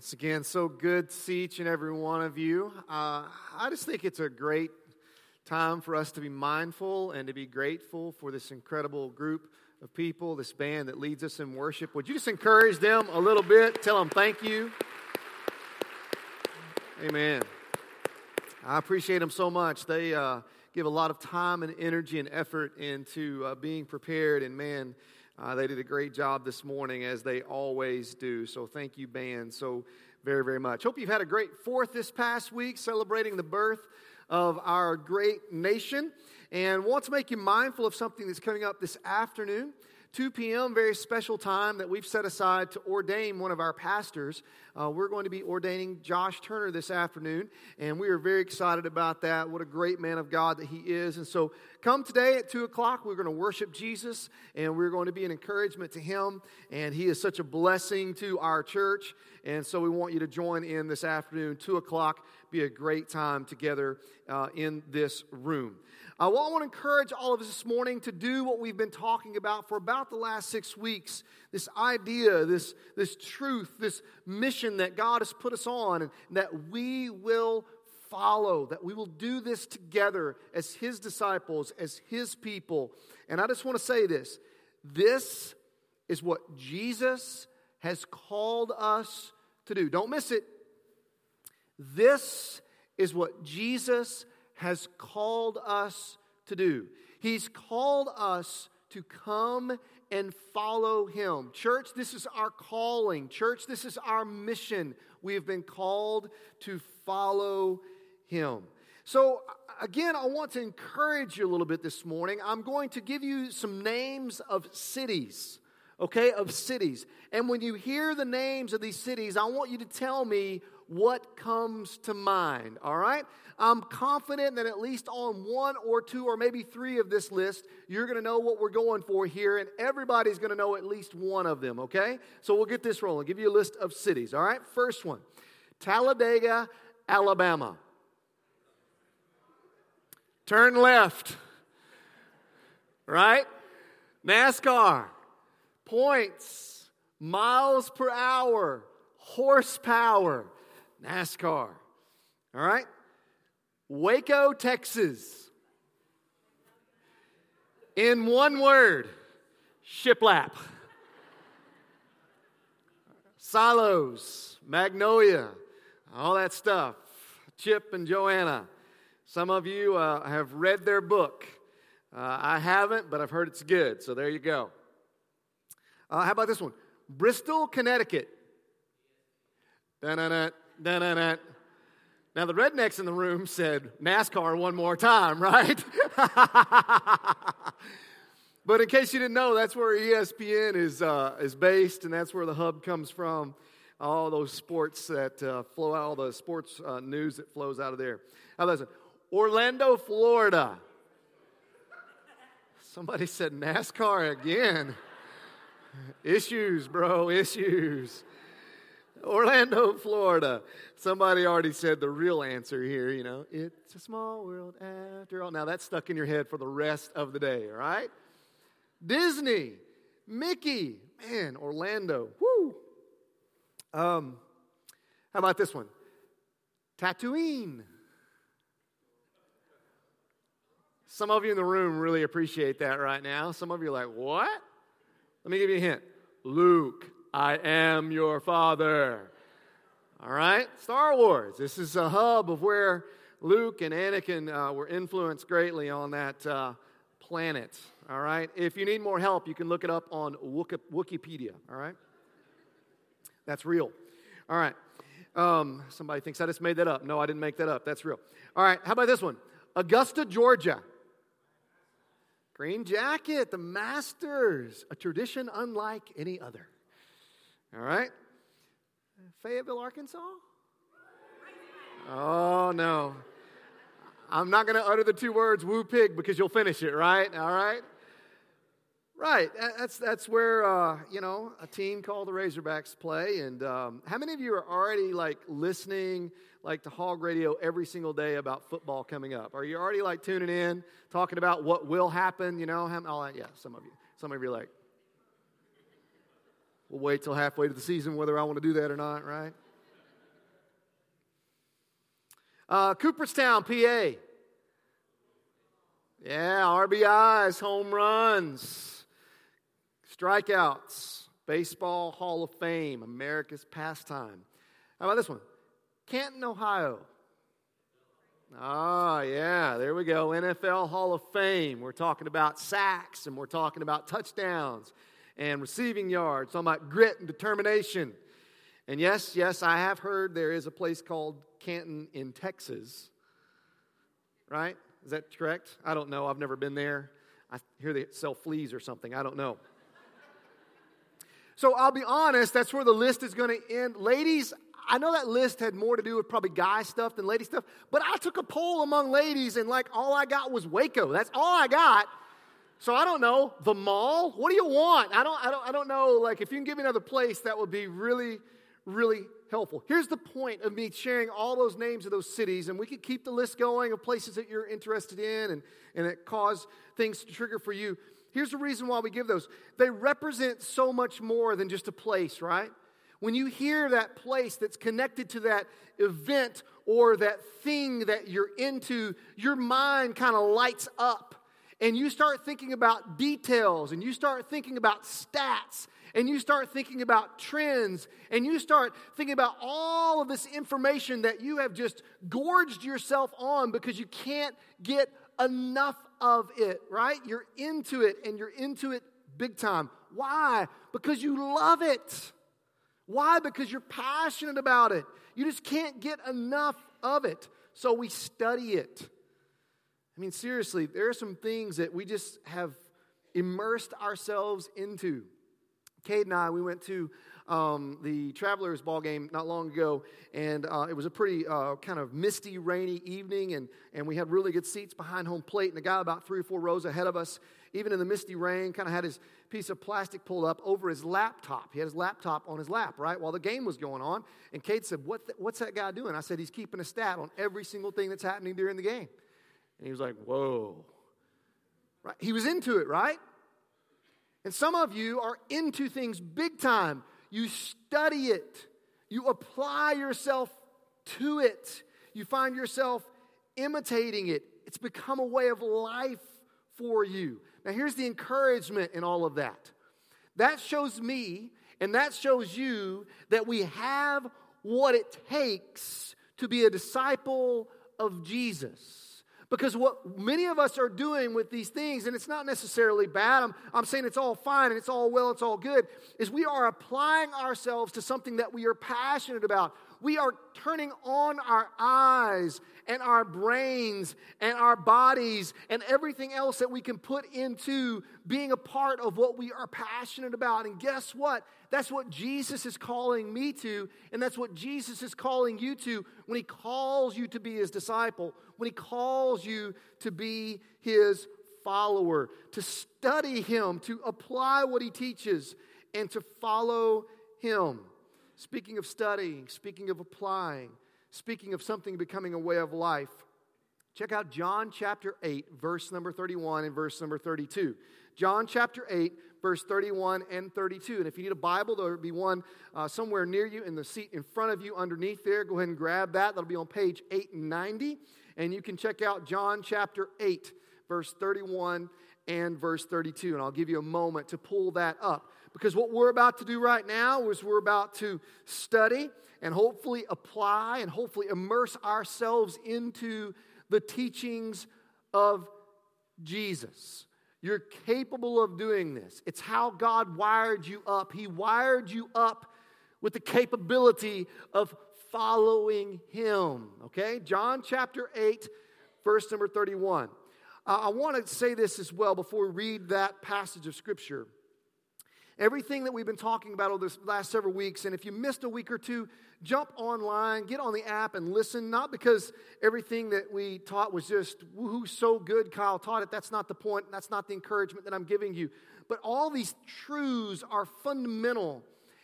Once again, so good to see each and every one of you. I just think it's a great time for us to be mindful and to be grateful for this incredible group of people, this band that leads us in worship. Would you just encourage them a little bit? Tell them thank you. Amen. I appreciate them so much. They give a lot of time and energy and effort into being prepared, and man, they did a great job this morning, as they always do. So thank you, band, so very, very much. Hope you've had a great Fourth this past week, celebrating the birth of our great nation. And want to make you mindful of something that's coming up this afternoon, 2 p.m., very special time that we've set aside to ordain one of our pastors. We're going to be ordaining Josh Turner this afternoon, and we are very excited about that. What a great man of God that he is. And so come today at 2 o'clock. We're going to worship Jesus, and we're going to be an encouragement to him, and he is such a blessing to our church. And so we want you to join in this afternoon, 2 o'clock. Be a great time together in this room. Well, I want to encourage all of us this morning to do what we've been talking about for about the last 6 weeks, this idea, this truth, this mission that God has put us on, and that we will follow, that we will do this together as His disciples, as His people. And I just want to say this. This is what Jesus has called us to do. Don't miss it. This is what Jesus has called us to do. He's called us to come and follow Him. Church, this is our calling. Church, this is our mission. We have been called to follow Him. So, again, I want to encourage you a little bit this morning. I'm going to give you some names of cities, okay, of cities. And when you hear the names of these cities, I want you to tell me what comes to mind, all right? I'm confident that at least on one or two or maybe three of this list, you're going to know what we're going for here, and everybody's going to know at least one of them, okay? So we'll get this rolling. I'll give you a list of cities, all right? First one, Talladega, Alabama. Turn left, right? NASCAR, points, miles per hour, horsepower. NASCAR. All right? Waco, Texas. In one word, shiplap. Silos, Magnolia, all that stuff. Chip and Joanna. Some of you have read their book. I haven't, but I've heard it's good, so there you go. How about this one? Bristol, Connecticut. Dun-dun-dun. Now, the rednecks in the room said NASCAR one more time, right? But in case you didn't know, that's where ESPN is based, and that's where the hub comes from. All those sports that flow out, all the sports news that flows out of there. Now, listen, Orlando, Florida. Somebody said NASCAR again. Issues, bro, issues. Orlando, Florida. Somebody already said the real answer here, you know. It's a small world after all. Now, that's stuck in your head for the rest of the day, all right? Disney, Mickey, man, Orlando, woo. How about this one? Tatooine. Some of you in the room really appreciate that right now. Some of you are like, what? Let me give you a hint. Luke. I am your father. All right? Star Wars. This is a hub of where Luke and Anakin were influenced greatly on that planet. All right? If you need more help, you can look it up on Wikipedia. All right? That's real. All right. Somebody thinks I just made that up. No, I didn't make that up. That's real. All right. How about this one? Augusta, Georgia. Green Jacket, the Masters, a tradition unlike any other. All right. Fayetteville, Arkansas? Oh, no. I'm not going to utter the two words, woo pig, because you'll finish it, right? All right. Right. That's where, you know, a team called the Razorbacks play. And how many of you are already, like, listening, like, to Hog Radio every single day about football coming up? Are you already, like, tuning in, talking about what will happen, you know? All that? Yeah, some of you. Some of you are like, we'll wait till halfway to the season whether I want to do that or not, right? Cooperstown, PA. Yeah, RBIs, home runs, strikeouts, baseball Hall of Fame, America's pastime. How about this one? Canton, Ohio. Ah, yeah, there we go. NFL Hall of Fame. We're talking about sacks, and we're talking about touchdowns and receiving yards. Talking about grit and determination. And yes, I have heard there is a place called Canton in Texas. Right? Is that correct? I don't know. I've never been there. I hear they sell fleas or something. I don't know. So I'll be honest, that's where the list is going to end. Ladies, I know that list had more to do with probably guy stuff than lady stuff, but I took a poll among ladies, and like all I got was Waco. That's all I got. So I don't know, the mall. What do you want? I don't know. Like, if you can give me another place, that would be really, really helpful. Here's the point of me sharing all those names of those cities, and we could keep the list going of places that you're interested in, and it caused things to trigger for you. Here's the reason why we give those. They represent so much more than just a place, right? When you hear that place that's connected to that event or that thing that you're into, your mind kind of lights up. And you start thinking about details, and you start thinking about stats, and you start thinking about trends, and you start thinking about all of this information that you have just gorged yourself on because you can't get enough of it, right? You're into it, and you're into it big time. Why? Because you love it. Why? Because you're passionate about it. You just can't get enough of it, so we study it. I mean, seriously, there are some things that we just have immersed ourselves into. Cade and I, we went to the Travelers ball game not long ago, and it was a pretty kind of misty, rainy evening, and we had really good seats behind home plate, and a guy about 3 or 4 rows ahead of us, even in the misty rain, kind of had his piece of plastic pulled up over his laptop. He had his laptop on his lap, right, while the game was going on, and Cade said, what's that guy doing? I said, he's keeping a stat on every single thing that's happening during the game. And he was like, whoa. Right? He was into it, right? And some of you are into things big time. You study it. You apply yourself to it. You find yourself imitating it. It's become a way of life for you. Now, here's the encouragement in all of that. That shows me and that shows you that we have what it takes to be a disciple of Jesus. Because what many of us are doing with these things, and it's not necessarily bad, I'm saying it's all fine and it's all well, it's all good, is we are applying ourselves to something that we are passionate about. We are turning on our eyes and our brains and our bodies and everything else that we can put into being a part of what we are passionate about. And guess what? That's what Jesus is calling me to, and that's what Jesus is calling you to when he calls you to be his disciple, when he calls you to be his follower, to study him, to apply what he teaches, and to follow him. Speaking of studying, speaking of applying, speaking of something becoming a way of life, check out John chapter 8, verse number 31 and verse number 32. John chapter 8, verse 31 and 32. And if you need a Bible, there will be one somewhere near you in the seat in front of you underneath there. Go ahead and grab that. That'll be on page 890. And you can check out John chapter 8, verse 31 and verse 32. And I'll give you a moment to pull that up. Because what we're about to do right now is we're about to study and hopefully apply and hopefully immerse ourselves into the teachings of Jesus. You're capable of doing this. It's how God wired you up. He wired you up with the capability of following him. Okay? John chapter 8, verse number 31. I want to say this as well before we read that passage of Scripture. Everything that we've been talking about over this last several weeks, and if you missed a week or two, jump online, get on the app, and listen. Not because everything that we taught was just, woohoo, so good, Kyle taught it. That's not the point. That's not the encouragement that I'm giving you. But all these truths are fundamental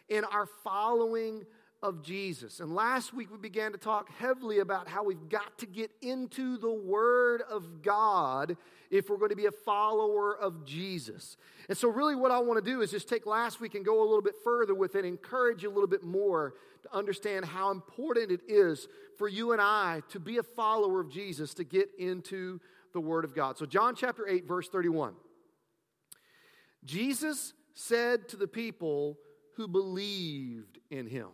in our following of Jesus. And last week we began to talk heavily about how we've got to get into the Word of God if we're going to be a follower of Jesus. And so really what I want to do is just take last week and go a little bit further with it, encourage you a little bit more to understand how important it is for you and I to be a follower of Jesus, to get into the Word of God. So John chapter 8, verse 31. Jesus said to the people who believed in him.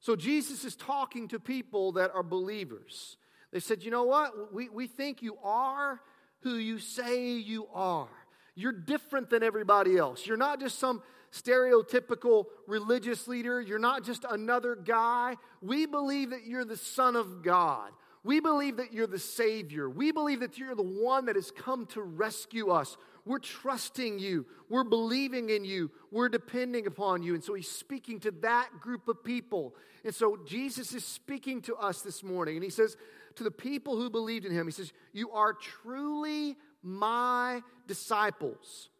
So Jesus is talking to people that are believers. They said, you know what? We think you are who you say you are. You're different than everybody else. You're not just some stereotypical religious leader. You're not just another guy. We believe that you're the Son of God. We believe that you're the Savior. We believe that you're the one that has come to rescue us. We're trusting you. We're believing in you. We're depending upon you. And so he's speaking to that group of people. And so Jesus is speaking to us this morning. And he says to the people who believed in him, he says, you are truly my disciples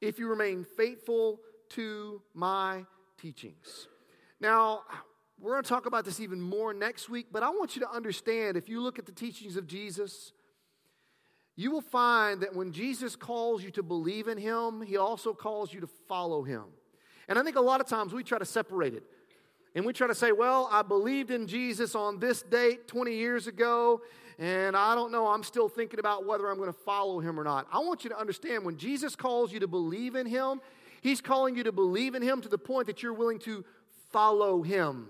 if you remain faithful to my teachings. Now, we're going to talk about this even more next week, but I want you to understand, if you look at the teachings of Jesus, you will find that when Jesus calls you to believe in him, he also calls you to follow him. And I think a lot of times we try to separate it. And we try to say, well, I believed in Jesus on this date 20 years ago, and I don't know, I'm still thinking about whether I'm going to follow him or not. I want you to understand, when Jesus calls you to believe in him, he's calling you to believe in him to the point that you're willing to follow him.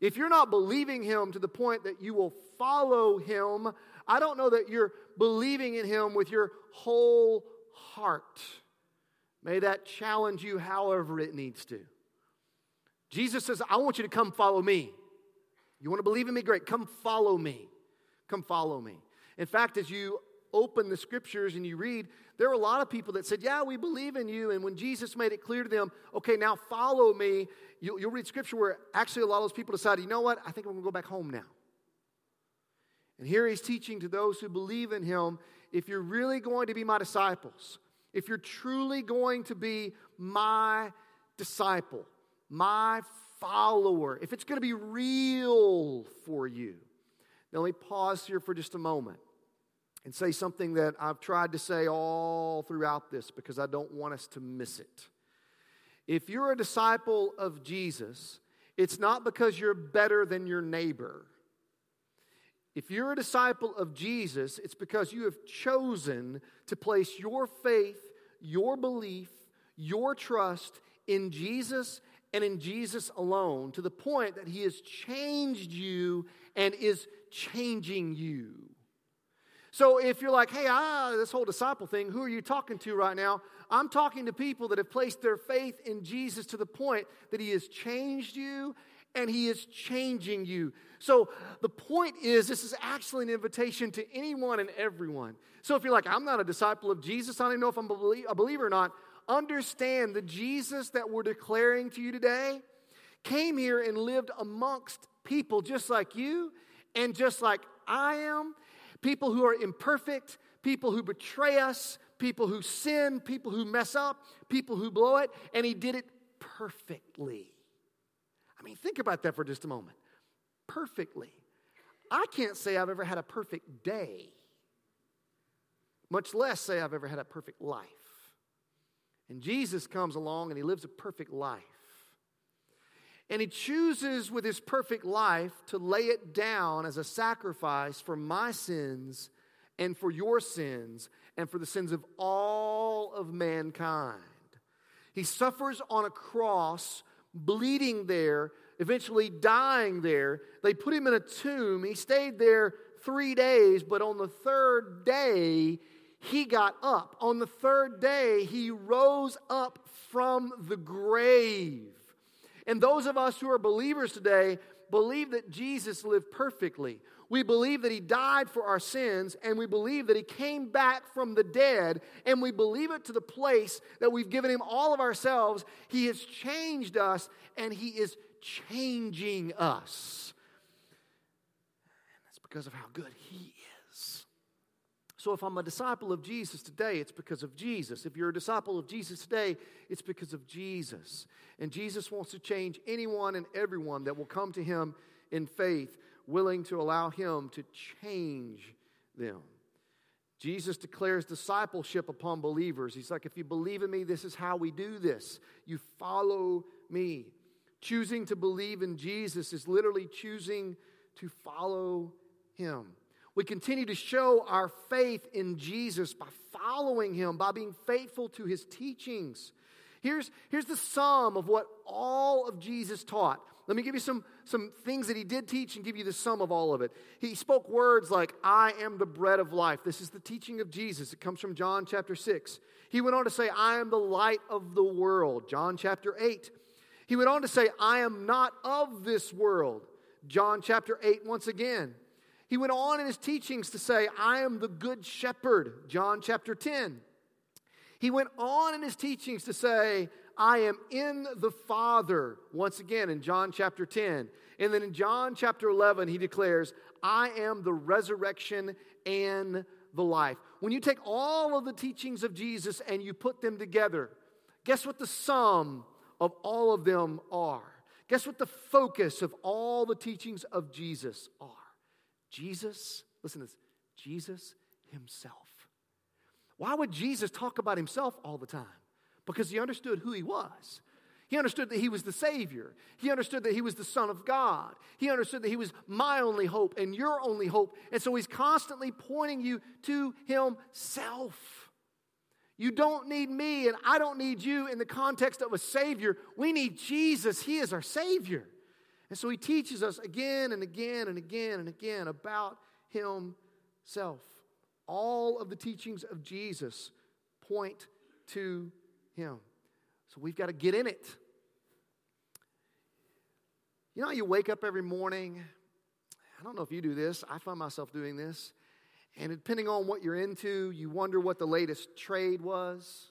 If you're not believing him to the point that you will follow him, I don't know that you're believing in him with your whole heart. May that challenge you however it needs to. Jesus says, I want you to come follow me. You want to believe in me? Great. Come follow me. Come follow me. In fact, as you open the scriptures and you read, there are a lot of people that said, yeah, we believe in you. And when Jesus made it clear to them, okay, now follow me, you'll read scripture where actually a lot of those people decided, you know what, I think I'm going to go back home now. And here he's teaching to those who believe in him, if you're really going to be my disciples, if you're truly going to be my disciple, my follower, if it's going to be real for you. Now let me pause here for just a moment and say something that I've tried to say all throughout this because I don't want us to miss it. If you're a disciple of Jesus, it's not because you're better than your neighbor. If you're a disciple of Jesus, it's because you have chosen to place your faith, your belief, your trust in Jesus and in Jesus alone, to the point that he has changed you and is changing you. So if you're like, hey, this whole disciple thing, who are you talking to right now? I'm talking to people that have placed their faith in Jesus to the point that he has changed you and he is changing you. So the point is, this is actually an invitation to anyone and everyone. So if you're like, I'm not a disciple of Jesus, I don't even know if I'm a believer or not, understand the Jesus that we're declaring to you today came here and lived amongst people just like you and just like I am. People who are imperfect, people who betray us, people who sin, people who mess up, people who blow it, and he did it perfectly. I mean, think about that for just a moment. Perfectly. I can't say I've ever had a perfect day, much less say I've ever had a perfect life. And Jesus comes along and he lives a perfect life. And he chooses with his perfect life to lay it down as a sacrifice for my sins and for your sins and for the sins of all of mankind. He suffers on a cross, bleeding there, eventually dying there. They put him in a tomb. He stayed there 3 days, but on the third day, he got up. On the third day, he rose up from the grave. And those of us who are believers today believe that Jesus lived perfectly. We believe that he died for our sins, and we believe that he came back from the dead, and we believe it to the place that we've given him all of ourselves. He has changed us, and he is changing us. And that's because of how good he is. So if I'm a disciple of Jesus today, it's because of Jesus. If you're a disciple of Jesus today, it's because of Jesus. And Jesus wants to change anyone and everyone that will come to him in faith, willing to allow him to change them. Jesus declares discipleship upon believers. He's like, if you believe in me, this is how we do this. You follow me. Choosing to believe in Jesus is literally choosing to follow him. We continue to show our faith in Jesus by following him, by being faithful to his teachings. Here's the sum of what all of Jesus taught. Let me give you some things that he did teach and give you the sum of all of it. He spoke words like, I am the bread of life. This is the teaching of Jesus. It comes from John chapter 6. He went on to say, I am the light of the world. John chapter 8. He went on to say, I am not of this world. John chapter 8 once again. He went on in his teachings to say, I am the good shepherd. John chapter 10. He went on in his teachings to say, I am in the Father, once again in John chapter 10. And then in John chapter 11, he declares, I am the resurrection and the life. When you take all of the teachings of Jesus and you put them together, guess what the sum of all of them are? Guess what the focus of all the teachings of Jesus are? Jesus, listen to this, Jesus himself. Why would Jesus talk about himself all the time? Because he understood who he was. He understood that he was the Savior. He understood that he was the Son of God. He understood that he was my only hope and your only hope. And so he's constantly pointing you to himself. You don't need me and I don't need you in the context of a Savior. We need Jesus. He is our Savior. And so he teaches us again and again and again and again about himself. All of the teachings of Jesus point to him. So we've got to get in it. You know how you wake up every morning? I don't know if you do this. I find myself doing this. And depending on what you're into, you wonder what the latest trade was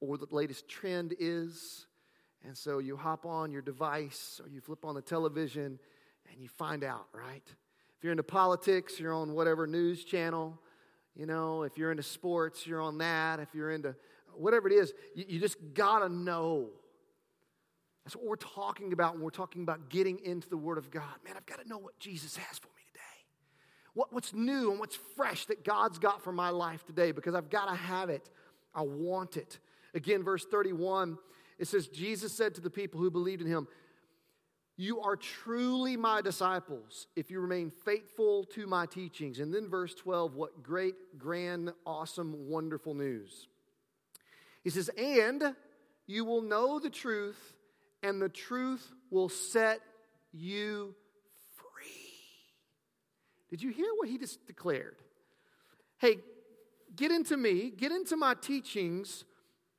or the latest trend is. And so you hop on your device or you flip on the television and you find out, right? If you're into politics, you're on whatever news channel. You know, if you're into sports, you're on that. If you're into whatever it is, you just got to know. That's what we're talking about when we're talking about getting into the Word of God. Man, I've got to know what Jesus has for me today. What's new and what's fresh that God's got for my life today, because I've got to have it. I want it. Again, verse 31, it says, Jesus said to the people who believed in him, you are truly my disciples if you remain faithful to my teachings. And then verse 12, what great, grand, awesome, wonderful news. He says, and you will know the truth, and the truth will set you free. Did you hear what he just declared? Hey, get into me, get into my teachings,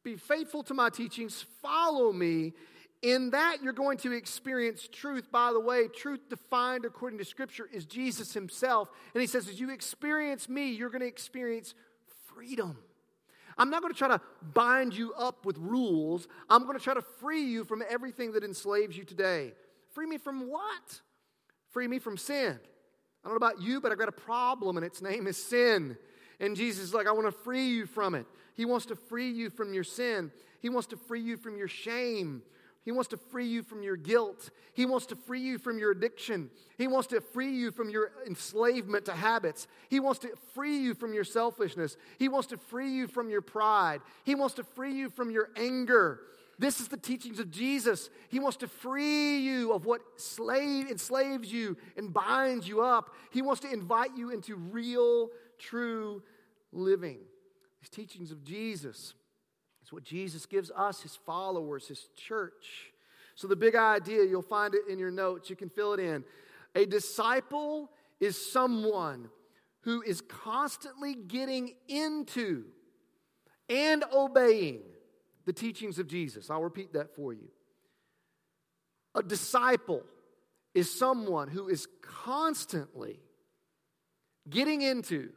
be faithful to my teachings, follow me. In that, you're going to experience truth. By the way, truth defined according to Scripture is Jesus himself. And he says, as you experience me, you're going to experience freedom. I'm not going to try to bind you up with rules. I'm going to try to free you from everything that enslaves you today. Free me from what? Free me from sin. I don't know about you, but I've got a problem, and its name is sin. And Jesus is like, I want to free you from it. He wants to free you from your sin. He wants to free you from your shame. He wants to free you from your guilt. He wants to free you from your addiction. He wants to free you from your enslavement to habits. He wants to free you from your selfishness. He wants to free you from your pride. He wants to free you from your anger. This is the teachings of Jesus. He wants to free you of what enslaves you and binds you up. He wants to invite you into real, true living. These teachings of Jesus. It's what Jesus gives us, his followers, his church. So the big idea, you'll find it in your notes. You can fill it in. A disciple is someone who is constantly getting into and obeying the teachings of Jesus. I'll repeat that for you. A disciple is someone who is constantly getting into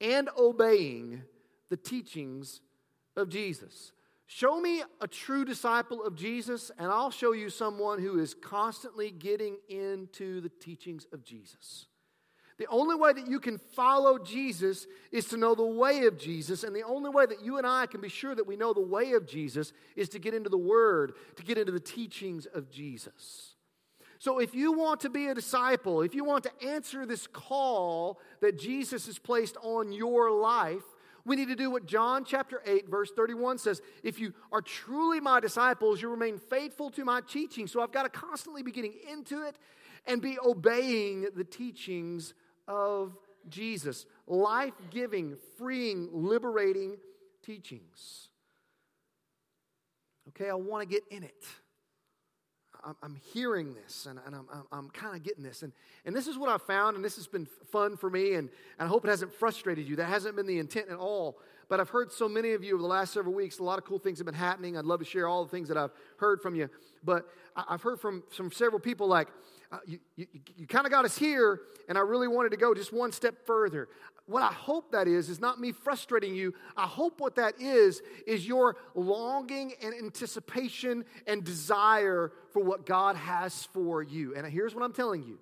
and obeying the teachings of Jesus. Show me a true disciple of Jesus, and I'll show you someone who is constantly getting into the teachings of Jesus. The only way that you can follow Jesus is to know the way of Jesus, and the only way that you and I can be sure that we know the way of Jesus is to get into the Word, to get into the teachings of Jesus. So if you want to be a disciple, if you want to answer this call that Jesus has placed on your life, We need to do what John chapter 8 verse 31 says. If you are truly my disciples, you remain faithful to my teaching. So I've got to constantly be getting into it and be obeying the teachings of Jesus. Life-giving, freeing, liberating teachings. Okay, I want to get in it. I'm hearing this, and I'm kind of getting this. And this is what I found, and this has been fun for me, and I hope it hasn't frustrated you. That hasn't been the intent at all. But I've heard so many of you over the last several weeks. A lot of cool things have been happening. I'd love to share all the things that I've heard from you. But I've heard from several people like, you kind of got us here, and I really wanted to go just one step further. What I hope that is not me frustrating you. I hope what that is your longing and anticipation and desire for what God has for you. And here's what I'm telling you.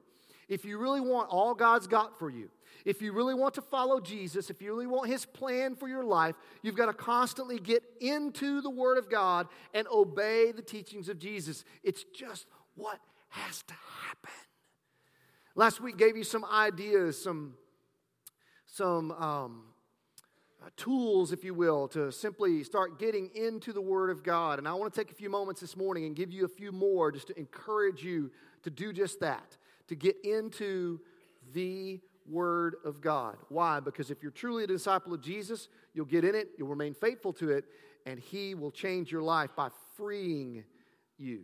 If you really want all God's got for you, if you really want to follow Jesus, if you really want His plan for your life, you've got to constantly get into the Word of God and obey the teachings of Jesus. It's just what has to happen. Last week gave you some ideas, some tools, if you will, to simply start getting into the Word of God. And I want to take a few moments this morning and give you a few more just to encourage you to do just that, to get into the Word of God. Why? Because if you're truly a disciple of Jesus, you'll get in it, you'll remain faithful to it, and He will change your life by freeing you.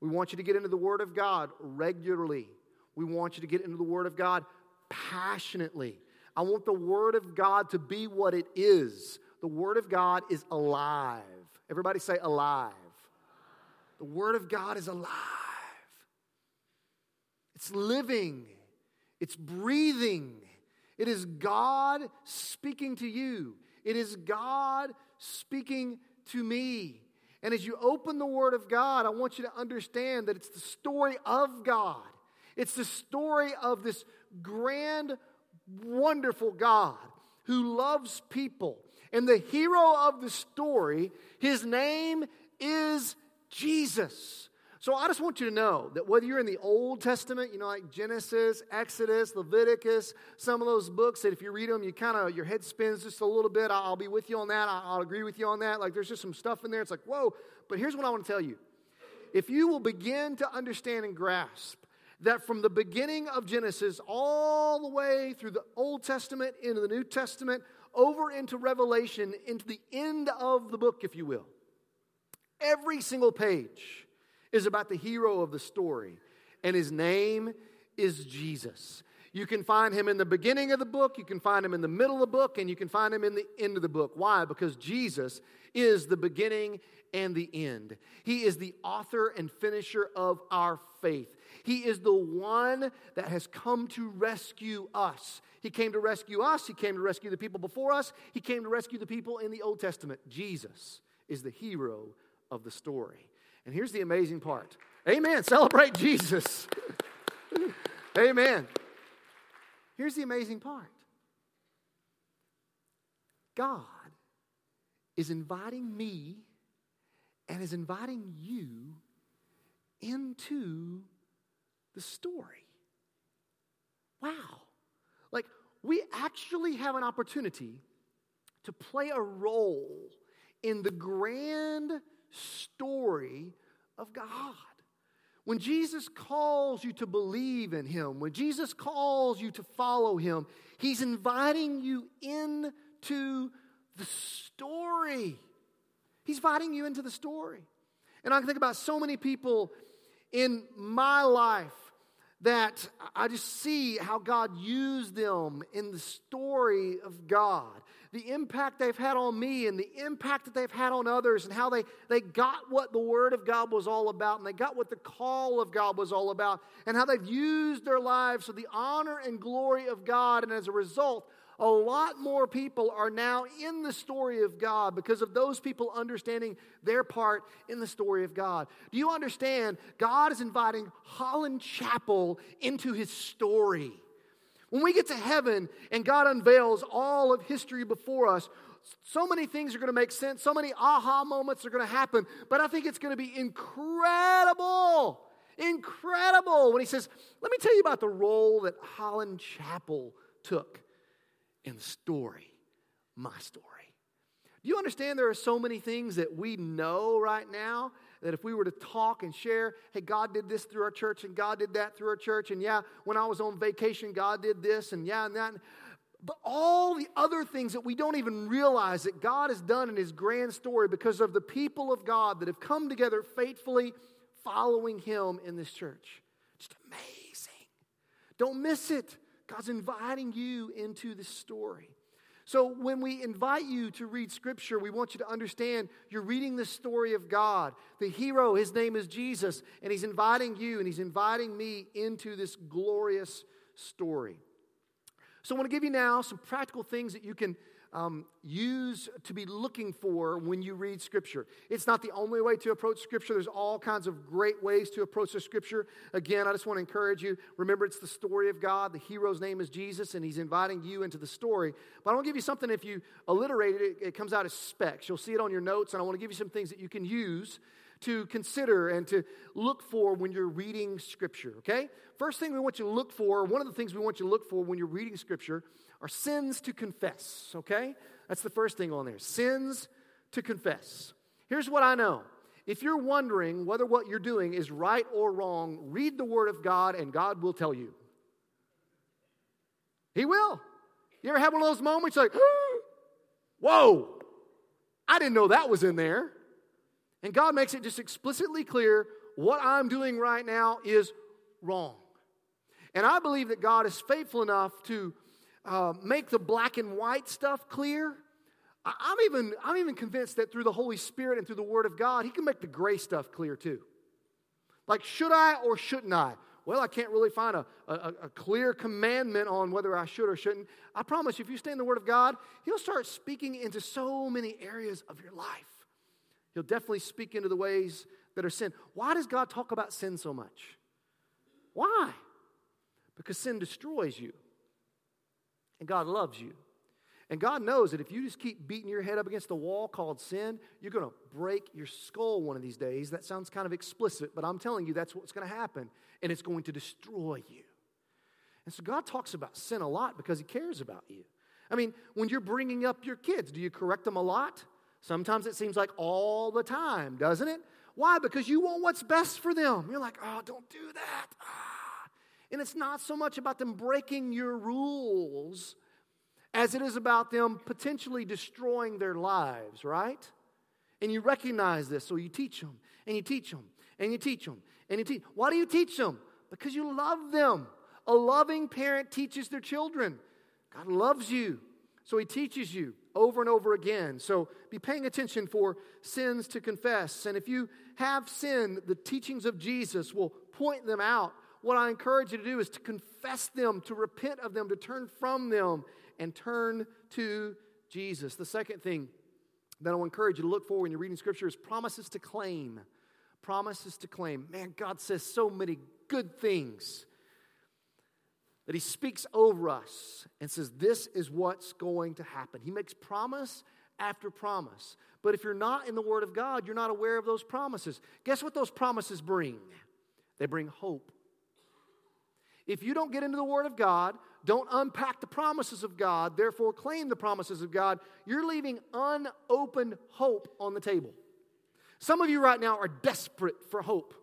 We want you to get into the Word of God regularly. We want you to get into the Word of God passionately. I want the Word of God to be what it is. The Word of God is alive. Everybody say alive. The Word of God is alive. It's living. It's breathing. It is God speaking to you. It is God speaking to me. And as you open the Word of God, I want you to understand that it's the story of God. It's the story of this grand, wonderful God who loves people. And the hero of the story, his name is Jesus. So I just want you to know that whether you're in the Old Testament, you know, like Genesis, Exodus, Leviticus, some of those books that if you read them, you kind of, your head spins just a little bit. I'll be with you on that. I'll agree with you on that. Like there's just some stuff in there. It's like, whoa. But here's what I want to tell you. If you will begin to understand and grasp that from the beginning of Genesis all the way through the Old Testament into the New Testament, over into Revelation, into the end of the book, if you will. Every single page is about the hero of the story, and his name is Jesus. You can find him in the beginning of the book, you can find him in the middle of the book, and you can find him in the end of the book. Why? Because Jesus is the beginning and the end. He is the author and finisher of our faith. He is the one that has come to rescue us. He came to rescue us. He came to rescue the people before us. He came to rescue the people in the Old Testament. Jesus is the hero of the story. And here's the amazing part. Amen. Celebrate Jesus. Amen. Here's the amazing part. God is inviting me and is inviting you into the story. Wow. Like, we actually have an opportunity to play a role in the grand story of God. When Jesus calls you to believe in Him, when Jesus calls you to follow Him, He's inviting you into the story. He's inviting you into the story. And I can think about so many people in my life that I just see how God used them in the story of God. The impact they've had on me and the impact that they've had on others, and how they got what the Word of God was all about, and they got what the call of God was all about, and how they've used their lives for the honor and glory of God. And as a result, a lot more people are now in the story of God because of those people understanding their part in the story of God. Do you understand? God is inviting Holland Chapel into His story. When we get to heaven and God unveils all of history before us, so many things are going to make sense. So many aha moments are going to happen. But I think it's going to be incredible, incredible when He says, let me tell you about the role that Holland Chapel took in the story my story. Do you understand there are so many things that we know right now that if we were to talk and share, hey, God did this through our church, and God did that through our church, and yeah, when I was on vacation, God did this, and yeah, and that. But all the other things that we don't even realize that God has done in His grand story because of the people of God that have come together faithfully following Him in this church. Just amazing. Don't miss it. God's inviting you into this story. So when we invite you to read Scripture, we want you to understand you're reading the story of God. The hero, his name is Jesus, and He's inviting you and He's inviting me into this glorious story. So I want to give you now some practical things that you can use to be looking for when you read Scripture. It's not the only way to approach Scripture. There's all kinds of great ways to approach the Scripture. Again, I just want to encourage you. Remember, it's the story of God. The hero's name is Jesus, and He's inviting you into the story. But I want to give you something. If you alliterate it, it comes out as specs. You'll see it on your notes, and I want to give you some things that you can use to consider and to look for when you're reading Scripture, okay? First thing we want you to look for, one of the things we want you to look for when you're reading Scripture are sins to confess, okay? That's the first thing on there, sins to confess. Here's what I know. If you're wondering whether what you're doing is right or wrong, read the Word of God and God will tell you. He will. You ever have one of those moments like, whoa, I didn't know that was in there. And God makes it just explicitly clear what I'm doing right now is wrong. And I believe that God is faithful enough to make the black and white stuff clear. I'm even convinced that through the Holy Spirit and through the Word of God, He can make the gray stuff clear too. Like, should I or shouldn't I? Well, I can't really find a clear commandment on whether I should or shouldn't. I promise you, if you stay in the Word of God, He'll start speaking into so many areas of your life. He'll definitely speak into the ways that are sin. Why does God talk about sin so much? Why? Because sin destroys you. And God loves you. And God knows that if you just keep beating your head up against the wall called sin, you're going to break your skull one of these days. That sounds kind of explicit, but I'm telling you that's what's going to happen. And it's going to destroy you. And so God talks about sin a lot because He cares about you. I mean, when you're bringing up your kids, do you correct them a lot? Sometimes it seems like all the time, doesn't it? Why? Because you want what's best for them. You're like, oh, don't do that. Ah. And it's not so much about them breaking your rules as it is about them potentially destroying their lives, right? And you recognize this, so you teach them, and you teach them, and you teach them, and you teach. Why do you teach them? Because you love them. A loving parent teaches their children. God loves you, so He teaches you. Over and over again. So be paying attention for sins to confess. And if you have sin, the teachings of Jesus will point them out. What I encourage you to do is to confess them, to repent of them, to turn from them, and turn to Jesus. The second thing that I'll encourage you to look for when you're reading Scripture is promises to claim. Promises to claim. Man, God says so many good things that He speaks over us and says, this is what's going to happen. He makes promise after promise. But if you're not in the Word of God, you're not aware of those promises. Guess what those promises bring? They bring hope. If you don't get into the Word of God, don't unpack the promises of God, therefore claim the promises of God, you're leaving unopened hope on the table. Some of you right now are desperate for hope.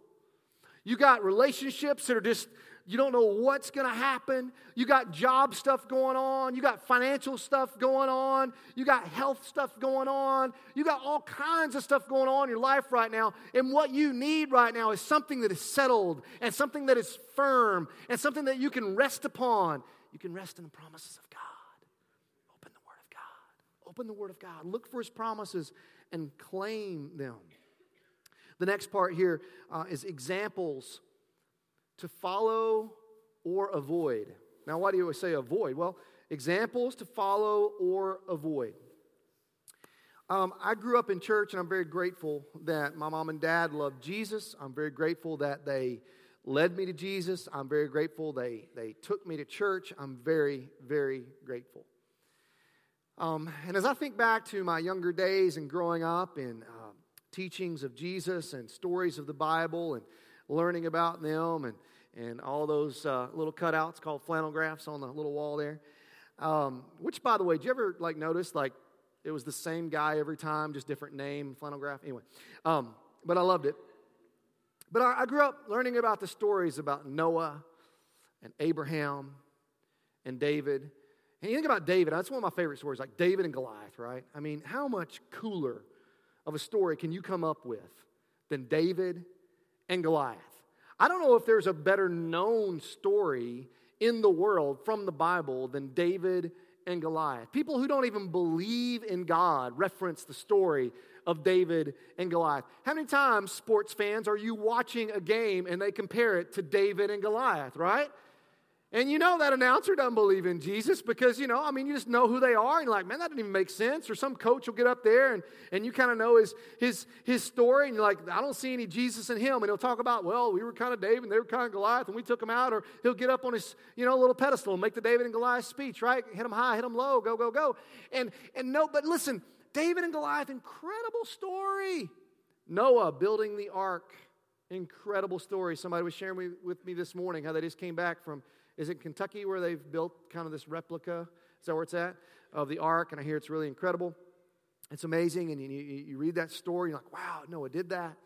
You got relationships that are just... you don't know what's going to happen. You got job stuff going on. You got financial stuff going on. You got health stuff going on. You got all kinds of stuff going on in your life right now. And what you need right now is something that is settled and something that is firm and something that you can rest upon. You can rest in the promises of God. Open the Word of God. Open the Word of God. Look for His promises and claim them. The next part here is examples to follow or avoid. Now, why do you always say avoid? Well, examples to follow or avoid. I grew up in church, and I'm very grateful that my mom and dad loved Jesus. I'm very grateful that they led me to Jesus. I'm very grateful they took me to church. I'm very, very grateful. And as I think back to my younger days and growing up and teachings of Jesus and stories of the Bible and learning about them and all those little cutouts called flannel graphs on the little wall there. Which, by the way, did you ever notice it was the same guy every time, just different name, flannel graph? Anyway, but I loved it. But I grew up learning about the stories about Noah and Abraham and David. And you think about David, that's one of my favorite stories, like David and Goliath, right? I mean, how much cooler of a story can you come up with than David and Goliath? I don't know if there's a better known story in the world from the Bible than David and Goliath. People who don't even believe in God reference the story of David and Goliath. How many times, sports fans, are you watching a game and they compare it to David and Goliath, right? And you know that announcer doesn't believe in Jesus because, you just know who they are. And you're like, man, that didn't even make sense. Or some coach will get up there and you kind of know his story. And you're like, I don't see any Jesus in him. And he'll talk about, well, we were kind of David and they were kind of Goliath and we took him out. Or he'll get up on his, little pedestal and make the David and Goliath speech, right? Hit him high, hit him low, go, go, go. But listen, David and Goliath, incredible story. Noah building the ark, incredible story. Somebody was sharing with me this morning how they just came back from, is it Kentucky where they've built kind of this replica? Is that where it's at? Of the ark, and I hear it's really incredible. It's amazing, and you read that story, you're like, wow, Noah did that.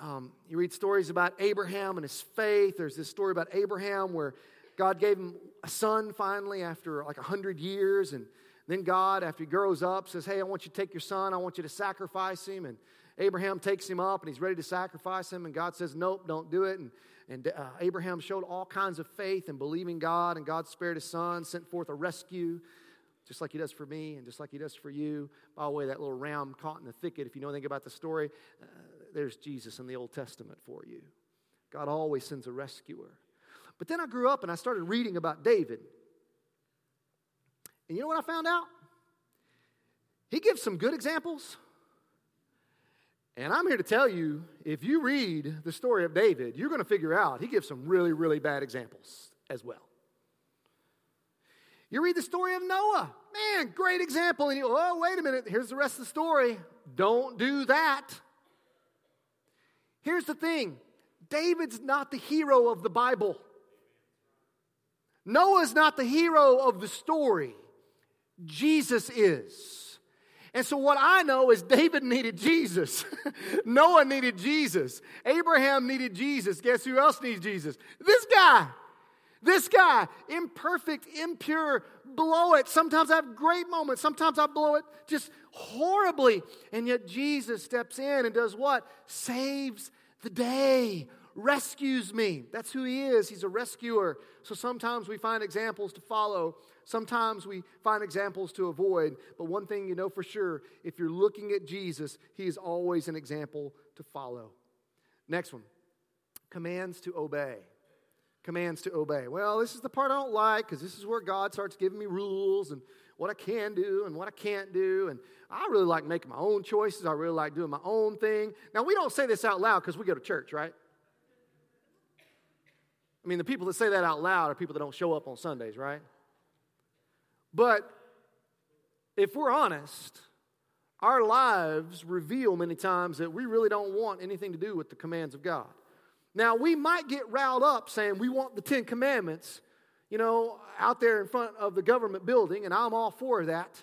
You read stories about Abraham and his faith. There's this story about Abraham where God gave him a son finally after 100 years, and then God, after he grows up, says, hey, I want you to take your son. I want you to sacrifice him, and Abraham takes him up, and he's ready to sacrifice him, and God says, nope, don't do it, and Abraham showed all kinds of faith and believing God, and God spared his son, sent forth a rescue, just like he does for me and just like he does for you. By the way, that little ram caught in the thicket, if you know anything about the story, there's Jesus in the Old Testament for you. God always sends a rescuer. But then I grew up and I started reading about David. And you know what I found out? He gives some good examples. And I'm here to tell you, if you read the story of David, you're going to figure out he gives some really, really bad examples as well. You read the story of Noah. Man, great example. And you go, oh, wait a minute. Here's the rest of the story. Don't do that. Here's the thing. David's not the hero of the Bible. Noah's not the hero of the story. Jesus is. And so what I know is David needed Jesus. Noah needed Jesus. Abraham needed Jesus. Guess who else needs Jesus? This guy. This guy. Imperfect, impure, blow it. Sometimes I have great moments. Sometimes I blow it just horribly. And yet Jesus steps in and does what? Saves the day. Rescues me. That's who he is. He's a rescuer. So sometimes we find examples to follow. Sometimes we find examples to avoid, but one thing you know for sure, if you're looking at Jesus, he is always an example to follow. Next one, commands to obey. Commands to obey. Well, this is the part I don't like because this is where God starts giving me rules and what I can do and what I can't do, and I really like making my own choices. I really like doing my own thing. Now, we don't say this out loud because we go to church, right? I mean, the people that say that out loud are people that don't show up on Sundays, right? But if we're honest, our lives reveal many times that we really don't want anything to do with the commands of God. Now, we might get riled up saying we want the Ten Commandments, out there in front of the government building, and I'm all for that.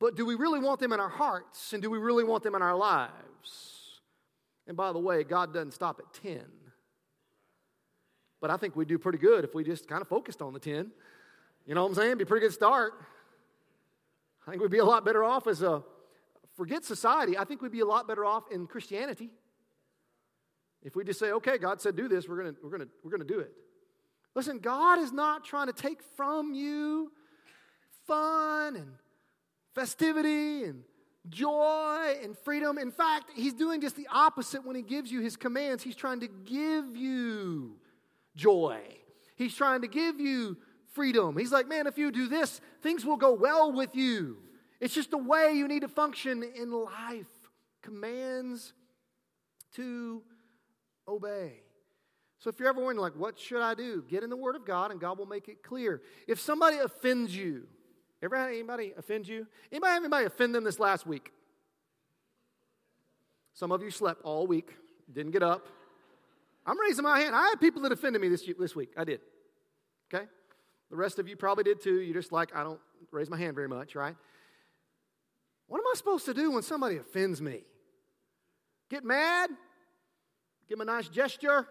But do we really want them in our hearts, and do we really want them in our lives? And by the way, God doesn't stop at 10. But I think we'd do pretty good if we just kind of focused on the 10. You know what I'm saying? It'd be a pretty good start. I think we'd be a lot better off forget society. I think we'd be a lot better off in Christianity if we just say, okay, God said do this, we're gonna do it. Listen, God is not trying to take from you fun and festivity and joy and freedom. In fact, he's doing just the opposite when he gives you his commands. He's trying to give you joy. He's trying to give you freedom. He's like, man, if you do this, things will go well with you. It's just the way you need to function in life. Commands to obey. So if you're ever wondering, what should I do? Get in the Word of God and God will make it clear. If somebody offends you, ever had anybody offend you? Anybody have anybody offend them this last week? Some of you slept all week, didn't get up. I'm raising my hand. I had people that offended me this week. I did. Okay? The rest of you probably did too. You're just like, I don't raise my hand very much, right? What am I supposed to do when somebody offends me? Get mad? Give them a nice gesture?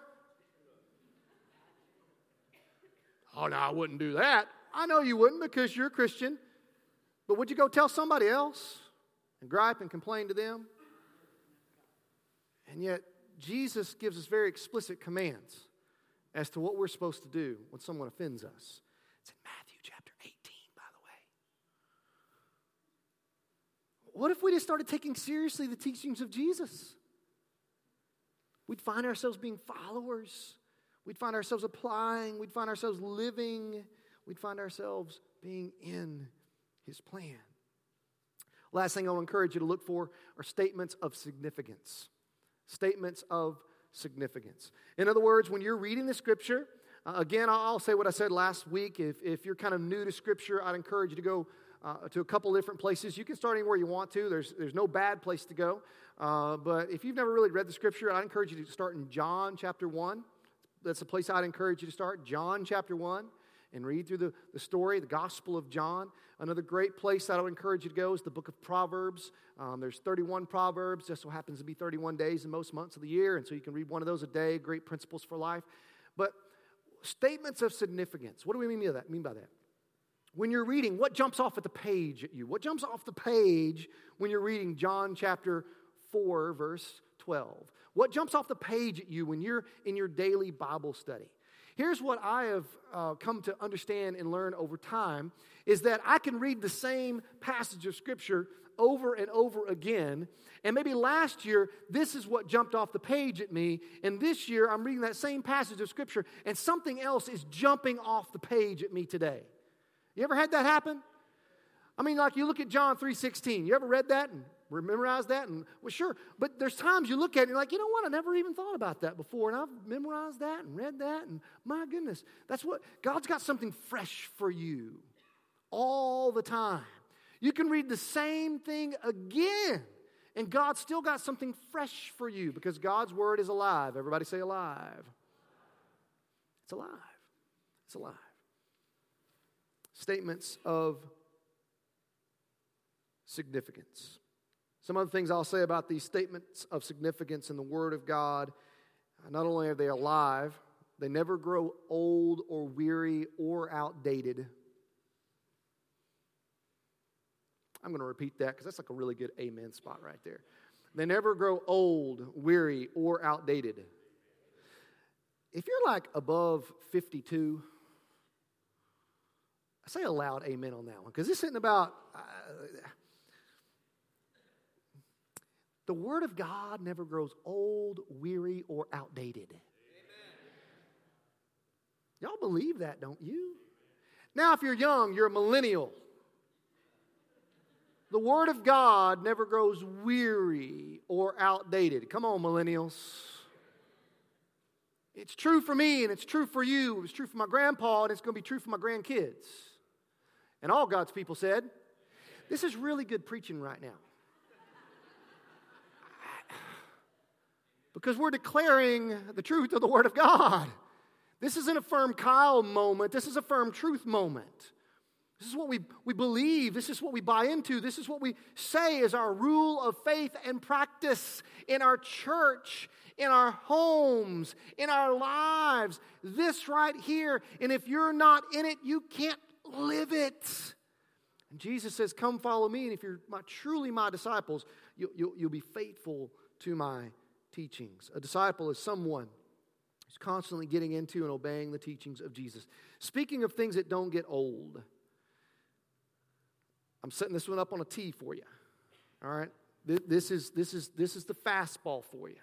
Oh, no, I wouldn't do that. I know you wouldn't because you're a Christian. But would you go tell somebody else and gripe and complain to them? And yet, Jesus gives us very explicit commands as to what we're supposed to do when someone offends us. It's in Matthew chapter 18, by the way. What if we just started taking seriously the teachings of Jesus? We'd find ourselves being followers. We'd find ourselves applying. We'd find ourselves living. We'd find ourselves being in His plan. Last thing I'll encourage you to look for are statements of significance. Statements of significance. In other words, when you're reading the Scripture, again, I'll say what I said last week. If you're kind of new to Scripture, I'd encourage you to go to a couple different places. You can start anywhere you want to. There's no bad place to go. But if you've never really read the Scripture, I'd encourage you to start in John chapter 1. That's the place I'd encourage you to start, John chapter 1, and read through the story, the Gospel of John. Another great place that I would encourage you to go is the book of Proverbs. There's 31 Proverbs. Just so happens to be 31 days in most months of the year, and so you can read one of those a day, great principles for life. But statements of significance, what do we mean by that? When you're reading, what jumps off at the page at you? What jumps off the page when you're reading John chapter 4, verse 12? What jumps off the page at you when you're in your daily Bible study? Here's what I have come to understand and learn over time is that I can read the same passage of Scripture over and over again, and maybe last year this is what jumped off the page at me, and this year I'm reading that same passage of Scripture and something else is jumping off the page at me today. You ever had that happen? I mean, like you look at John 3:16. You ever read that and memorized that? And well, sure, but there's times you look at it and you're like, you know what, I never even thought about that before, and I've memorized that and read that, and my goodness, that's what, God's got something fresh for you all the time. You can read the same thing again, and God's still got something fresh for you because God's Word is alive. Everybody say alive. It's alive. It's alive. Statements of significance. Some other things I'll say about these statements of significance in the Word of God. Not only are they alive, they never grow old or weary or outdated. I'm going to repeat that because that's like a really good amen spot right there. They never grow old, weary, or outdated. If you're like above 52, I say a loud amen on that one because this isn't about... The Word of God never grows old, weary, or outdated. Amen. Y'all believe that, don't you? Now, if you're young, you're a millennial. The Word of God never grows weary or outdated. Come on, millennials. It's true for me, and it's true for you. It was true for my grandpa, and it's going to be true for my grandkids. And all God's people said, this is really good preaching right now. Because we're declaring the truth of the Word of God. This isn't a firm Kyle moment. This is a firm truth moment. This is what we believe. This is what we buy into. This is what we say is our rule of faith and practice in our church, in our homes, in our lives. This right here. And if you're not in it, you can't live it. And Jesus says, come follow me. And if you're truly my disciples, you'll be faithful to my teachings. A disciple is someone who's constantly getting into and obeying the teachings of Jesus. Speaking of things that don't get old, I'm setting this one up on a tee for you. All right, this is the fastball for you.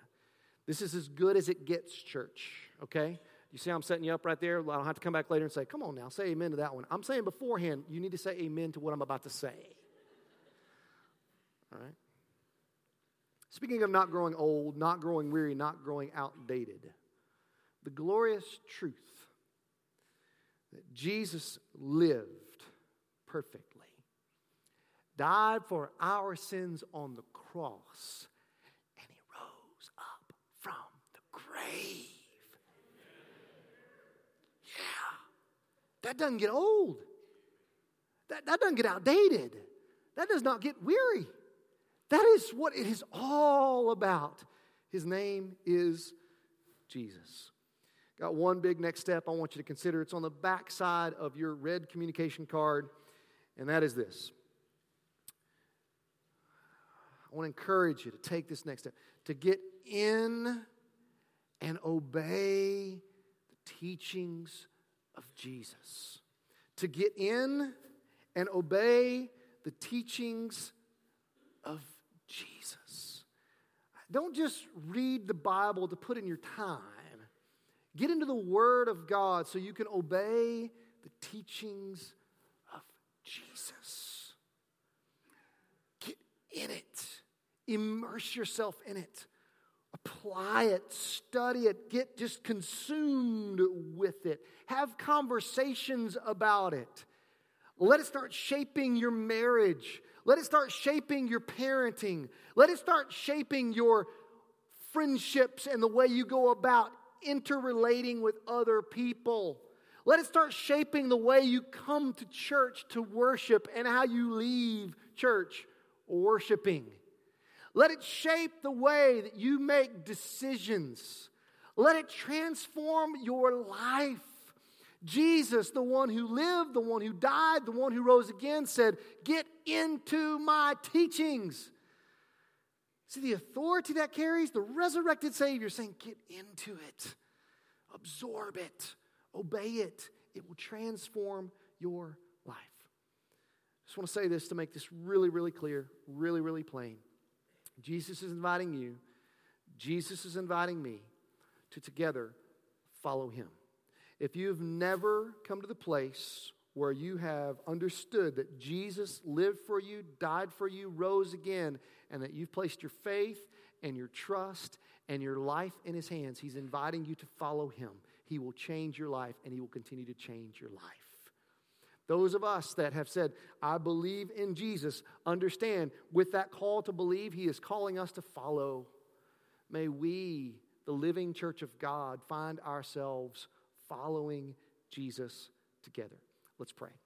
This is as good as it gets, church. Okay, you see how I'm setting you up right there. I don't have to come back later and say, "Come on now, say amen to that one." I'm saying beforehand, you need to say amen to what I'm about to say. All right. Speaking of not growing old, not growing weary, not growing outdated, the glorious truth that Jesus lived perfectly, died for our sins on the cross, and He rose up from the grave. Yeah. That doesn't get old. That doesn't get outdated. That does not get weary. That is what it is all about. His name is Jesus. Got one big next step I want you to consider. It's on the back side of your red communication card, and that is this. I want to encourage you to take this next step, to get in and obey the teachings of Jesus. To get in and obey the teachings of Jesus. Don't just read the Bible to put in your time. Get into the Word of God so you can obey the teachings of Jesus. Get in it. Immerse yourself in it. Apply it. Study it. Get just consumed with it. Have conversations about it. Let it start shaping your marriage. Let it start shaping your parenting. Let it start shaping your friendships and the way you go about interrelating with other people. Let it start shaping the way you come to church to worship and how you leave church worshiping. Let it shape the way that you make decisions. Let it transform your life. Jesus, the one who lived, the one who died, the one who rose again, said, "Get into my teachings." See the authority that carries? The resurrected Savior saying, "Get into it. Absorb it. Obey it. It will transform your life." I just want to say this to make this really, really clear, really, really plain. Jesus is inviting you. Jesus is inviting me to together follow him. If you've never come to the place where you have understood that Jesus lived for you, died for you, rose again, and that you've placed your faith and your trust and your life in his hands, he's inviting you to follow him. He will change your life, and he will continue to change your life. Those of us that have said, "I believe in Jesus," understand with that call to believe, he is calling us to follow. May we, the living church of God, find ourselves following Jesus together. Let's pray.